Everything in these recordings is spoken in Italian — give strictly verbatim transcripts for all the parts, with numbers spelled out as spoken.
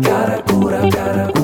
Cara Cura, Cara Cura.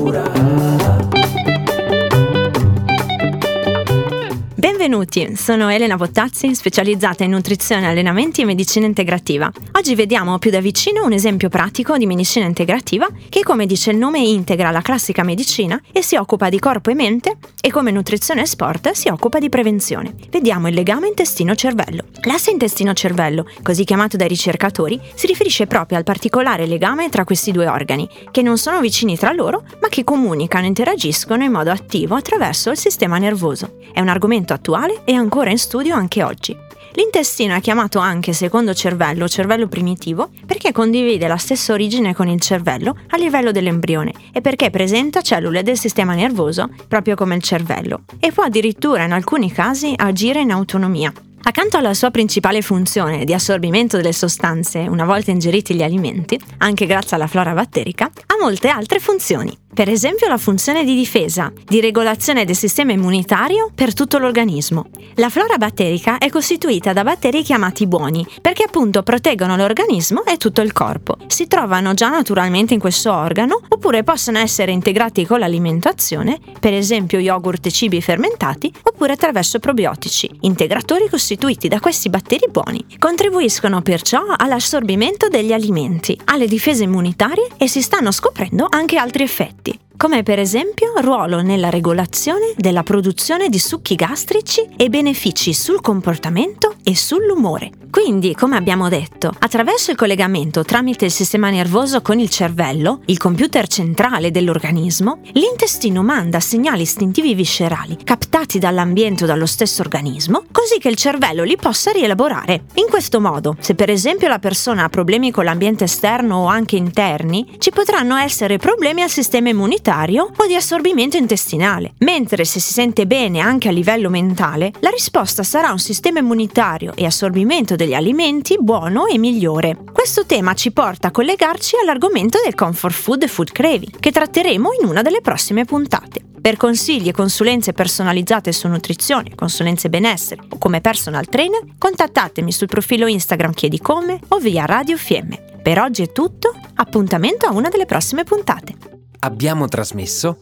Benvenuti, sono Elena Bottazzi, specializzata in nutrizione, allenamenti e medicina integrativa. Oggi vediamo più da vicino un esempio pratico di medicina integrativa che, come dice il nome, integra la classica medicina e si occupa di corpo e mente, e come nutrizione e sport si occupa di prevenzione. Vediamo il legame intestino-cervello. L'asse intestino-cervello, così chiamato dai ricercatori, si riferisce proprio al particolare legame tra questi due organi, che non sono vicini tra loro, ma che comunicano e interagiscono in modo attivo attraverso il sistema nervoso. È un argomento attuale e ancora in studio anche oggi. L'intestino è chiamato anche secondo cervello, cervello primitivo, perché condivide la stessa origine con il cervello a livello dell'embrione e perché presenta cellule del sistema nervoso proprio come il cervello, e può addirittura in alcuni casi agire in autonomia. Accanto alla sua principale funzione di assorbimento delle sostanze una volta ingeriti gli alimenti, anche grazie alla flora batterica, ha molte altre funzioni. Per esempio la funzione di difesa, di regolazione del sistema immunitario per tutto l'organismo. La flora batterica è costituita da batteri chiamati buoni, perché appunto proteggono l'organismo e tutto il corpo. Si trovano già naturalmente in questo organo, oppure possono essere integrati con l'alimentazione, per esempio yogurt e cibi fermentati, oppure attraverso probiotici, integratori costituiti da questi batteri buoni. Contribuiscono perciò all'assorbimento degli alimenti, alle difese immunitarie, e si stanno scoprendo anche altri effetti, come per esempio ruolo nella regolazione della produzione di succhi gastrici e benefici sul comportamento e sull'umore. Quindi, come abbiamo detto, attraverso il collegamento tramite il sistema nervoso con il cervello, il computer centrale dell'organismo, l'intestino manda segnali istintivi viscerali captati dall'ambiente o dallo stesso organismo, così che il cervello li possa rielaborare. In questo modo, se per esempio la persona ha problemi con l'ambiente esterno o anche interni, ci potranno essere problemi al sistema immunitario o di assorbimento intestinale, mentre se si sente bene anche a livello mentale, la risposta sarà un sistema immunitario e assorbimento degli alimenti buono e migliore. Questo tema ci porta a collegarci all'argomento del comfort food e food craving, che tratteremo in una delle prossime puntate. Per consigli e consulenze personalizzate su nutrizione, consulenze benessere o come personal trainer, contattatemi sul profilo Instagram Chiedi Come o via Radio Fiemme. Per oggi è tutto, appuntamento a una delle prossime puntate. Abbiamo trasmesso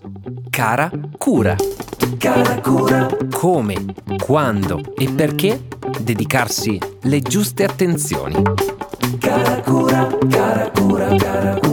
Cara Cura. Cara Cura. Come, quando e perché dedicarsi le giuste attenzioni. Cara Cura, Cara Cura, Cara Cura.